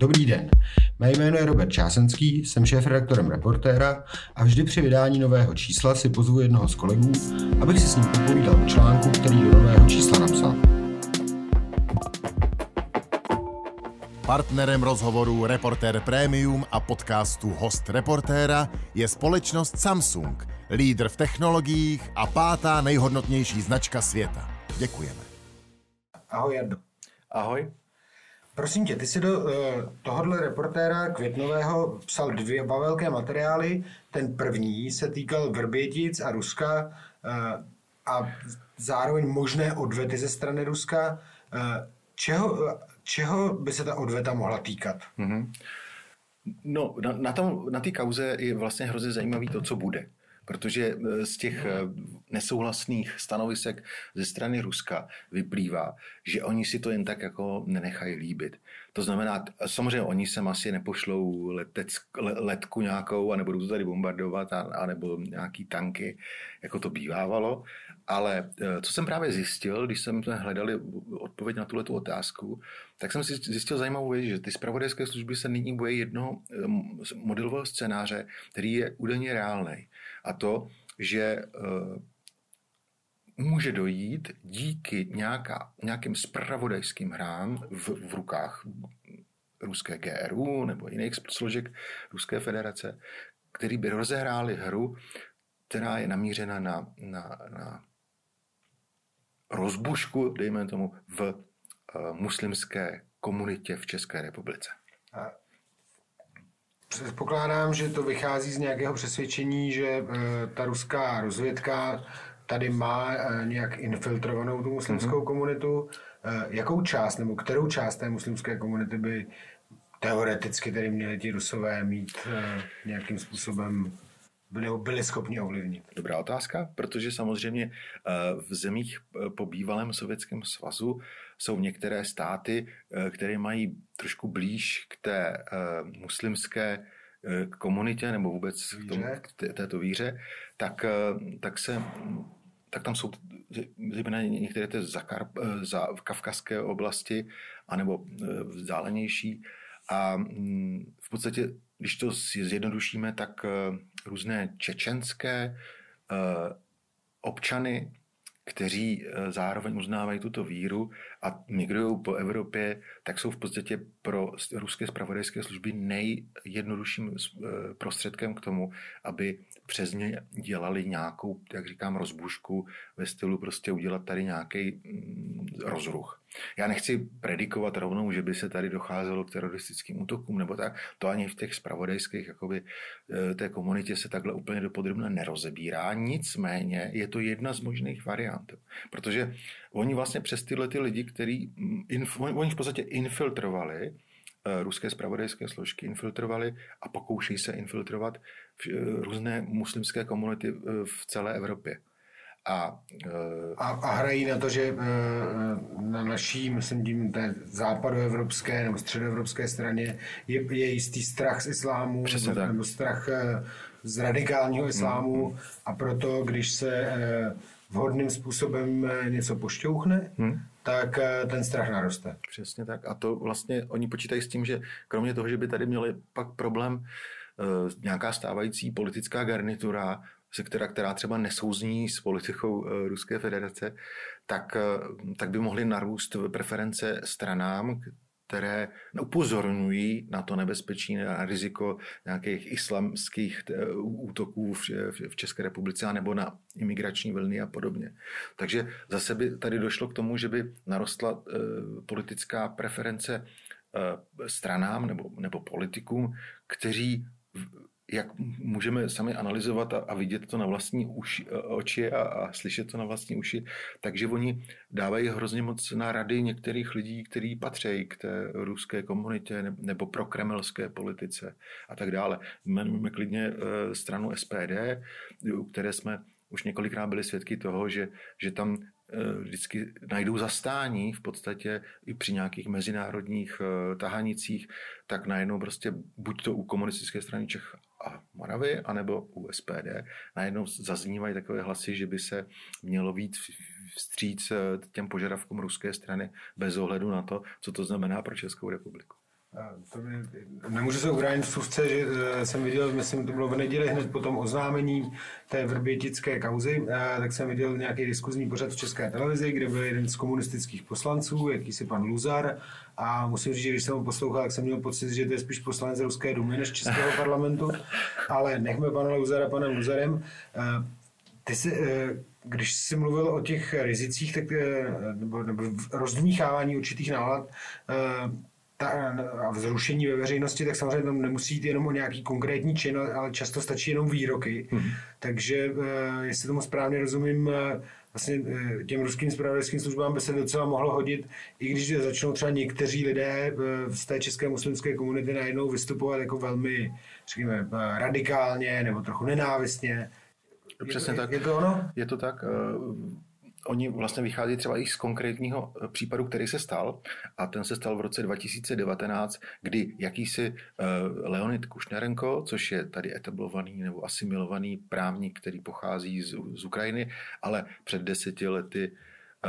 Dobrý den, mé jméno je Robert Čásenský, jsem šéfredaktorem Reportéra a vždy při vydání nového čísla si pozvu jednoho z kolegů, abych si s ním popovídal o článku, který do nového čísla napsal. Partnerem rozhovorů Reportér Premium a podcastu Host Reportéra je společnost Samsung, lídr v technologiích a 5. nejhodnotnější značka světa. Děkujeme. Ahoj, Jardo. Ahoj. Prosím tě, ty jsi do tohohle Reportéra květnového psal dvě velké materiály. Ten první se týkal Vrbětic a Ruska a zároveň možné odvety ze strany Ruska. Čeho by se ta odveta mohla týkat? Mm-hmm. No, na té kauze je vlastně hrozně zajímavý to, co bude. Protože z těch nesouhlasných stanovisek ze strany Ruska vyplývá, že oni si to jen tak jako nenechají líbit. To znamená, samozřejmě oni sem asi nepošlou letku nějakou a nebudou to tady bombardovat a nebo nějaký tanky, jako to bývávalo. Ale co jsem právě zjistil, když jsem hledali odpověď na tuhle otázku, tak jsem si zjistil zajímavou věc, že ty zpravodajské služby se nyní bojí jednoho modelového scénáře, který je údajně reálný. A to, že může dojít díky nějakým zpravodajským hrám v rukách ruské GRU nebo jiných složek Ruské federace, který by rozehráli hru, která je namířena na rozbušku, dejme tomu, v muslimské komunitě v České republice. A předpokládám, že to vychází z nějakého přesvědčení, že ta ruská rozvědka tady má nějak infiltrovanou tu muslimskou komunitu. Jakou část nebo kterou část té muslimské komunity by teoreticky tedy měli ti Rusové mít nějakým způsobem byli schopni ovlivnit? Dobrá otázka, protože samozřejmě v zemích po bývalém Sovětském svazu jsou některé státy, které mají trošku blíž k té muslimské komunitě nebo vůbec k této víře, tak tam jsou zejména některé ty v kavkazské oblasti anebo vzdálenější a v podstatě, když to zjednodušíme, tak různé čečenské občany, kteří zároveň uznávají tuto víru a migrují po Evropě, tak jsou v podstatě pro ruské zpravodajské služby nejjednodušším prostředkem k tomu, aby přes ně dělali nějakou, jak říkám, rozbušku ve stylu prostě udělat tady nějaký rozruch. Já nechci predikovat rovnou, že by se tady docházelo k teroristickým útokům nebo tak. To ani v těch zpravodajských jakoby té komunitě se takhle úplně dopodrobna nerozebírá. Nicméně je to jedna z možných variant. Protože oni vlastně přes tyhle ty lidi, který oni v podstatě infiltrovali ruské zpravodajské složky, infiltrovali a pokoušejí se infiltrovat různé muslimské komunity v celé Evropě. A hrají na to, že na naší, myslím tím, té západoevropské nebo středoevropské straně je jistý strach z islámu nebo strach z radikálního islámu a proto, když se vhodným způsobem něco pošťouchne, tak ten strach naroste. Přesně tak. A to vlastně oni počítají s tím, že kromě toho, že by tady měli pak problém nějaká stávající politická garnitura, která třeba nesouzní s politikou Ruské federace, tak by mohly narůst preference stranám, které upozorňují na to nebezpečí, na riziko nějakých islamských útoků v České republice nebo na imigrační vlny a podobně. Takže zase by tady došlo k tomu, že by narostla politická preference stranám nebo politikům, kteří, jak můžeme sami analyzovat a vidět to na vlastní oči a slyšet to na vlastní uši, takže oni dávají hrozně moc na rady některých lidí, kteří patří k té ruské komunitě nebo pro kremelské politice a tak dále. Jmenujeme klidně stranu SPD, u které jsme už několikrát byli svědky toho, že tam vždycky najdou zastání v podstatě i při nějakých mezinárodních tahanicích, tak najednou prostě buď to u Komunistické strany Čech a Moravy, anebo u SPD, najednou zaznívají takové hlasy, že by se mělo víc vstříc těm požadavkům ruské strany bez ohledu na to, co to znamená pro Českou republiku. Nemůžu se ubránit v suvce, že jsem viděl, myslím, to bylo v neděli hned po tom oznámení té vrbětické kauzy, tak jsem viděl nějaký diskuzní pořad v České televizi, kde byl jeden z komunistických poslanců, jakýsi pan Luzar, a musím říct, že když jsem ho poslouchal, tak jsem měl pocit, že to je spíš poslanec Ruské dumy než českého parlamentu, ale nechme pana Luzara panem Luzarem. Když jsi mluvil o těch rizicích, tak, nebo rozdmíchávání určitých nálad, a vzrušení ve veřejnosti, tak samozřejmě tam nemusí jít jenom o nějaký konkrétní čin, ale často stačí jenom výroky. Mm-hmm. Takže, jestli tomu správně rozumím, vlastně těm ruským zpravodajským službám by se docela mohlo hodit, i když začnou třeba někteří lidé z té české muslimské komunity najednou vystupovat jako velmi, řekněme, radikálně nebo trochu nenávistně. Přesně tak. Je to ono? Je to tak. Oni vlastně vychází třeba i z konkrétního případu, který se stal, a ten se stal v roce 2019, kdy jakýsi Leonid Kušnarenko, což je tady etablovaný nebo asimilovaný právník, který pochází z Ukrajiny, ale před 10 lety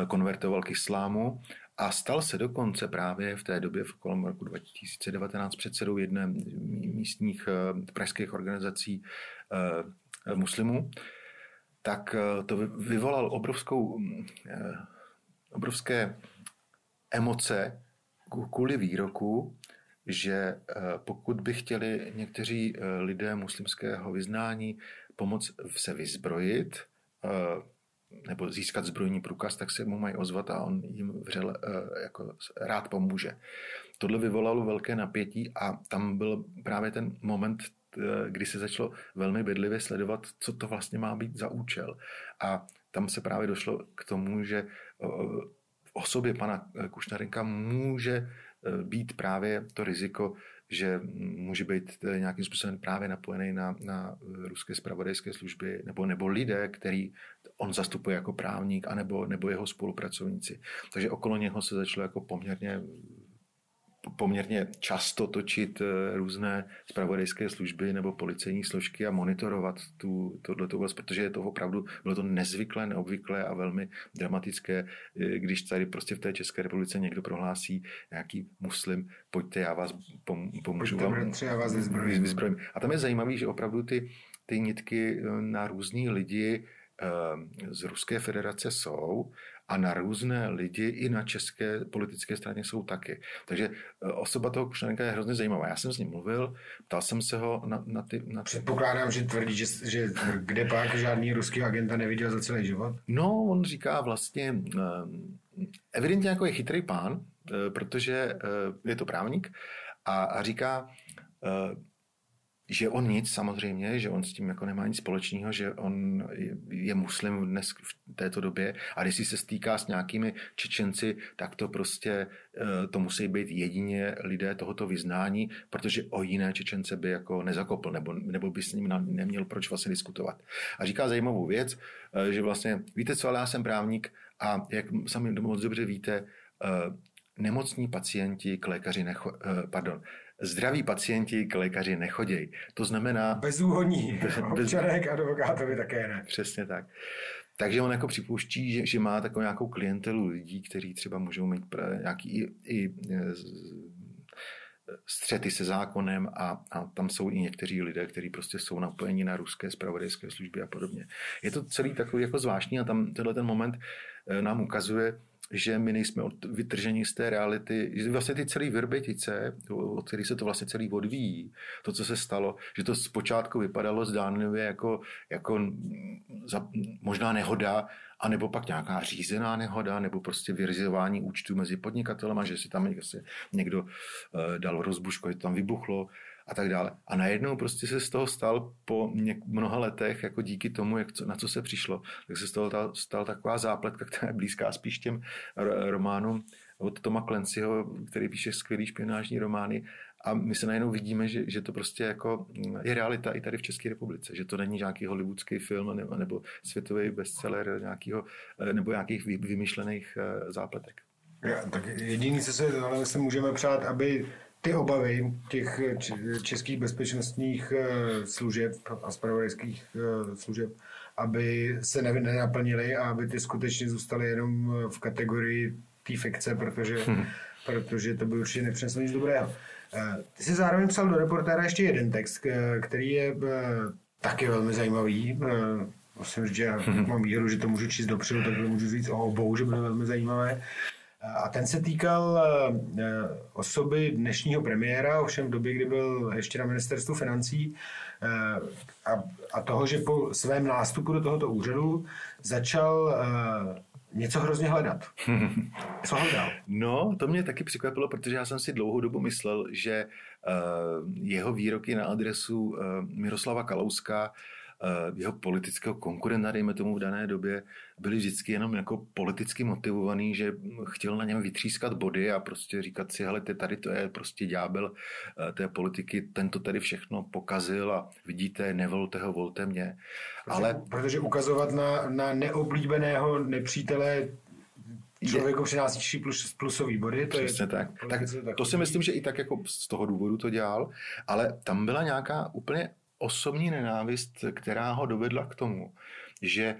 konvertoval k islámu a stal se dokonce právě v té době v kolem roku 2019 předsedou jedné místních pražských organizací muslimů, tak to vyvolal obrovské emoce kvůli výroku, že pokud by chtěli někteří lidé muslimského vyznání pomoct se vyzbrojit nebo získat zbrojní průkaz, tak se mu mají ozvat a on jim vřele, jako rád pomůže. Tohle vyvolalo velké napětí a tam byl právě ten moment, kdy se začalo velmi bedlivě sledovat, co to vlastně má být za účel. A tam se právě došlo k tomu, že v osobě pana Kušnarenka může být právě to riziko, že může být nějakým způsobem právě napojený na ruské zpravodajské služby nebo lidé, který on zastupuje jako právník, anebo, nebo jeho spolupracovníci. Takže okolo něho se začalo jako poměrně často točit různé zpravodajské služby nebo policejní složky a monitorovat tohleto vlast, protože je to opravdu, bylo to nezvyklé, neobvyklé a velmi dramatické, když tady prostě v té České republice někdo prohlásí nějaký muslim, pojďte, já vás pomůžu vám vyzbrojím. A tam je zajímavý, že opravdu ty nitky na různý lidi z Ruské federace jsou a na různé lidi i na české politické straně jsou taky. Takže osoba toho Kušnarenka je hrozně zajímavá. Já jsem s ním mluvil, ptal jsem se ho na ty... Předpokládám, že tvrdí, že kde pak žádný ruský agenta neviděl za celý život? No, on říká vlastně, evidentně jako je chytrý pán, protože je to právník a říká... Že on nic samozřejmě, že on s tím jako nemá nic společného, že on je muslim dnes v této době a když se stýká s nějakými Čečenci, tak to prostě to musí být jedině lidé tohoto vyznání, protože o jiné Čečence by jako nezakopl nebo by s ním neměl proč vlastně diskutovat. A říká zajímavou věc, že vlastně víte co, ale já jsem právník a jak sami moc dobře víte, nemocní pacienti k lékaři zdraví pacienti k lékaři nechodějí. To znamená... Bezúhodní. Občané k advokátovi také ne. Přesně tak. Takže on jako připouští, že má takovou nějakou klientelu lidí, kteří třeba můžou mít nějaký i střety se zákonem a tam jsou i někteří lidé, kteří prostě jsou napojeni na ruské zpravodajské služby a podobně. Je to celý takový jako zvláštní a tam tenhle ten moment nám ukazuje, že my nejsme vytrženi z té reality, že vlastně ty celé Vrbětice, od kterých se to vlastně celý odvíjí, to, co se stalo, že to zpočátku vypadalo zdánlivě jako možná nehoda, anebo pak nějaká řízená nehoda, nebo prostě vyřizování účtů mezi podnikatelema, že si tam někdo dal rozbušku, že to tam vybuchlo a tak dále. A najednou prostě se z toho stal po mnoha letech, jako díky tomu, na co se přišlo, tak se z toho stal taková zápletka, která je blízká spíš těm románům od Toma Clancyho, který píše skvělý špionážní romány. A my se najednou vidíme, že to prostě jako je realita i tady v České republice, že to není nějaký hollywoodský film nebo světový bestseller nebo nějakých vymyšlených zápletek. Ja, tak jediný, co se můžeme přát, aby ty obavy těch českých bezpečnostních služeb a zpravodajských služeb, aby se nenaplnily a aby ty skutečně zůstaly jenom v kategorii té fikce, protože protože to by určitě nepřineslo nic dobrého. Ty jsi zároveň psal do Reportéra ještě jeden text, který je taky velmi zajímavý. Musím říct, že já mám výhodu, že to můžu číst dopředu, tak to můžu říct o obou, že bude velmi zajímavé. A ten se týkal osoby dnešního premiéra, ovšem v době, kdy byl ještě na ministerstvu financí, a toho, že po svém nástupu do tohoto úřadu začal něco hrozně hledat. Co hledal? No, to mě taky překvapilo, protože já jsem si dlouhou dobu myslel, že jeho výroky na adresu Miroslava Kalouska, jeho politického konkurenta, dejme tomu v dané době, byli vždycky jenom jako politicky motivovaný, že chtěl na něm vytřískat body a prostě říkat si, hele, tady to je prostě ďábel té politiky, ten to tady všechno pokazil a vidíte, nevolte ho, volte mě. Protože ukazovat na neoblíbeného nepřítele člověku přináší plusový body. To přesně je tak. To si myslím, že i tak jako z toho důvodu to dělal, ale tam byla nějaká úplně osobní nenávist, která ho dovedla k tomu, že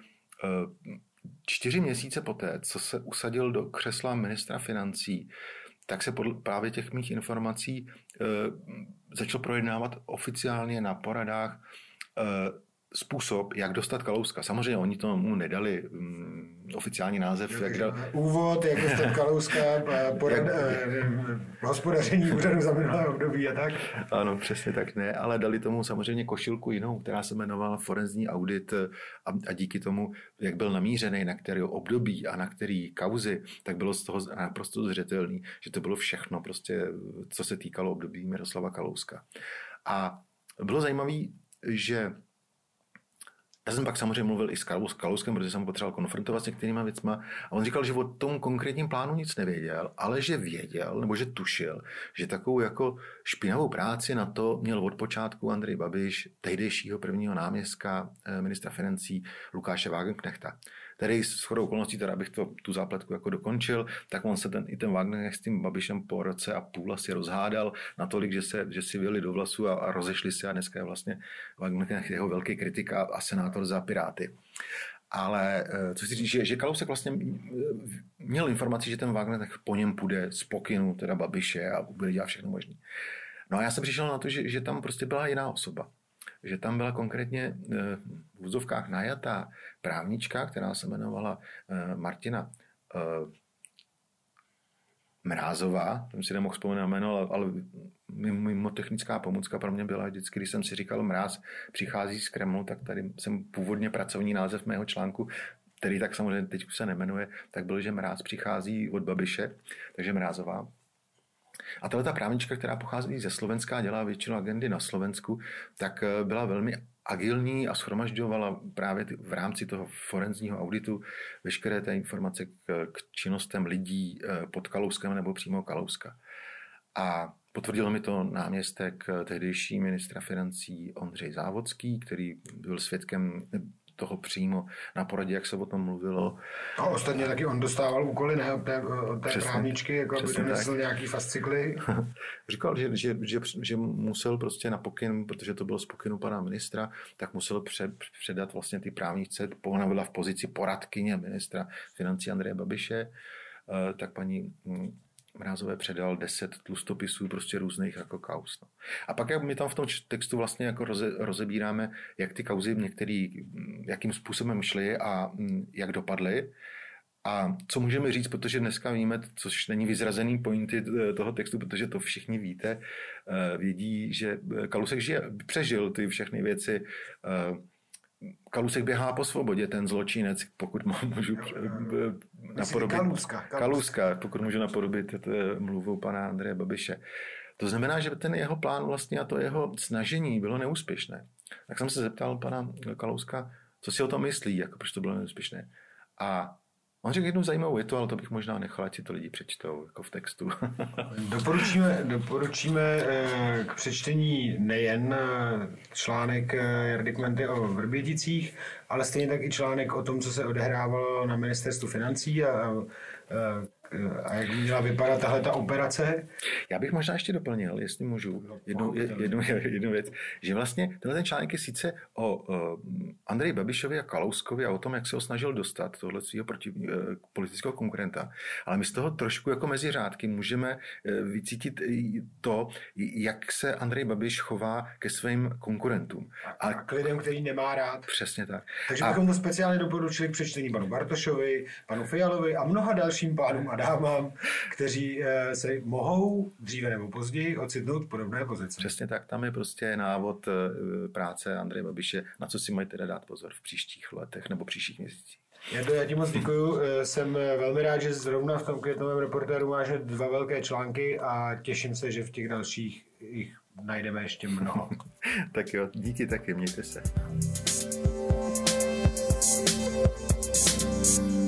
4 měsíce poté, co se usadil do křesla ministra financí, tak se podle právě těch mých informací začal projednávat oficiálně na poradách způsob, jak dostat Kalouska. Samozřejmě oni tomu nedali oficiální název. Úvod, jak dostat Kalouska, hospodaření úřadu za minulé období a tak. Ano, přesně tak ne, ale dali tomu samozřejmě košilku jinou, která se jmenovala forenzní audit a díky tomu, jak byl namířený, na který období a na který kauzy, tak bylo z toho naprosto zřetelný, že to bylo všechno prostě, co se týkalo období Miroslava Kalouska. A bylo zajímavé, že já jsem pak samozřejmě mluvil i s Kalouskem, protože jsem potřeboval konfrontovat s některýma věcma. A on říkal, že o tom konkrétním plánu nic nevěděl, ale že věděl, nebo že tušil, že takovou jako špinavou práci na to měl od počátku Andrej Babiš, tehdejšího prvního náměstka ministra financí Lukáše Wagenknechta. Tady shodou okolností, teda abych tu zápletku jako dokončil, tak on se ten Wagenknecht s tím Babišem po roce a půl asi rozhádal natolik, že si vyjeli do vlasu a rozešli se a dneska je vlastně Wagenknecht jeho velký kritik a senátor za Piráty. Ale co si říct, že Kalousek vlastně měl informaci, že ten Wagenknecht po něm půjde z pokynu teda Babiše a bude dělat všechno možné. No a já jsem přišel na to, že tam prostě byla jiná osoba. Že tam byla konkrétně v úzovkách najatá právnička, která se jmenovala Martina Mrázová, tam si nemohl vzpomenout jméno, ale mimotechnická pomůcka pro mě byla vždycky, když jsem si říkal Mráz přichází z Kremlu, tak tady jsem původně pracovní název mého článku, který tak samozřejmě teď se nemenuje, tak byl, že Mráz přichází od Babiše, takže Mrázová. A ta právnička, která pochází ze Slovenska a dělá většinu agendy na Slovensku, tak byla velmi agilní a shromažďovala právě v rámci toho forenzního auditu veškeré té informace k činnostem lidí pod Kalouskem nebo přímo Kalouska. A potvrdil mi to náměstek tehdejší ministra financí Ondřej Závodský, který byl svědkem toho přímo na poradě, jak se o tom mluvilo. A ostatně taky on dostával úkoly ne, od té právničky, jako aby donesl nějaký fascikly. Říkal, že musel prostě na pokyn, protože to bylo z pokynu pana ministra, tak musel předat vlastně ty právničce, ona byla v pozici poradkyně ministra financí Andreje Babiše, tak paní Mrázové předal 10 tlustopisů prostě různých jako kauz. No. A pak jak my tam v tom textu vlastně jako rozebíráme, jak ty kauzy některý, jakým způsobem šly a jak dopadly. A co můžeme říct, protože dneska víme, což není vyzrazený pointy toho textu, protože to všichni víte, vědí, že Kalousek přežil ty všechny věci. Kalousek běhá po svobodě, ten zločinec, pokud můžu napodobit. Kalouska, pokud můžu napodobit mluvou pana Andreje Babiše. To znamená, že ten jeho plán vlastně a to jeho snažení bylo neúspěšné. Tak jsem se zeptal pana Kalouska, co si o tom myslí, jako proč to bylo neúspěšné. A on řekl jednu zajímavou větu, ale to bych možná nechal, ať si to lidi přečtou jako v textu. Doporučíme k přečtení nejen článek Jardy Kmenty o Vrběticích, ale stejně tak i článek o tom, co se odehrávalo na ministerstvu financí a A jak měla vypadat tahle ta operace? Já bych možná ještě doplnil, jestli můžu, jednu věc, že vlastně tenhle ten článek je sice o Andreji Babišovi a Kalouskovi a o tom, jak se ho snažil dostat tohle svého politického konkurenta, ale my z toho trošku jako mezi řádky můžeme vycítit to, jak se Andrej Babiš chová ke svým konkurentům. A k lidem, který nemá rád. Přesně tak. Takže bychom to speciálně doporučili k přečtení panu Bartošovi, panu Fialovi a mnoha dalším pánům a dámám, kteří se mohou dříve nebo později ocitnout v podobné pozici. Přesně tak, tam je prostě návod práce Andreje Babiše, na co si mají teda dát pozor v příštích letech nebo příštích měsících. Já ti moc děkuju, jsem velmi rád, že zrovna v tom květnovém reportéru máš dva velké články a těším se, že v těch dalších jich najdeme ještě mnoho. Tak jo, díky taky, mějte se.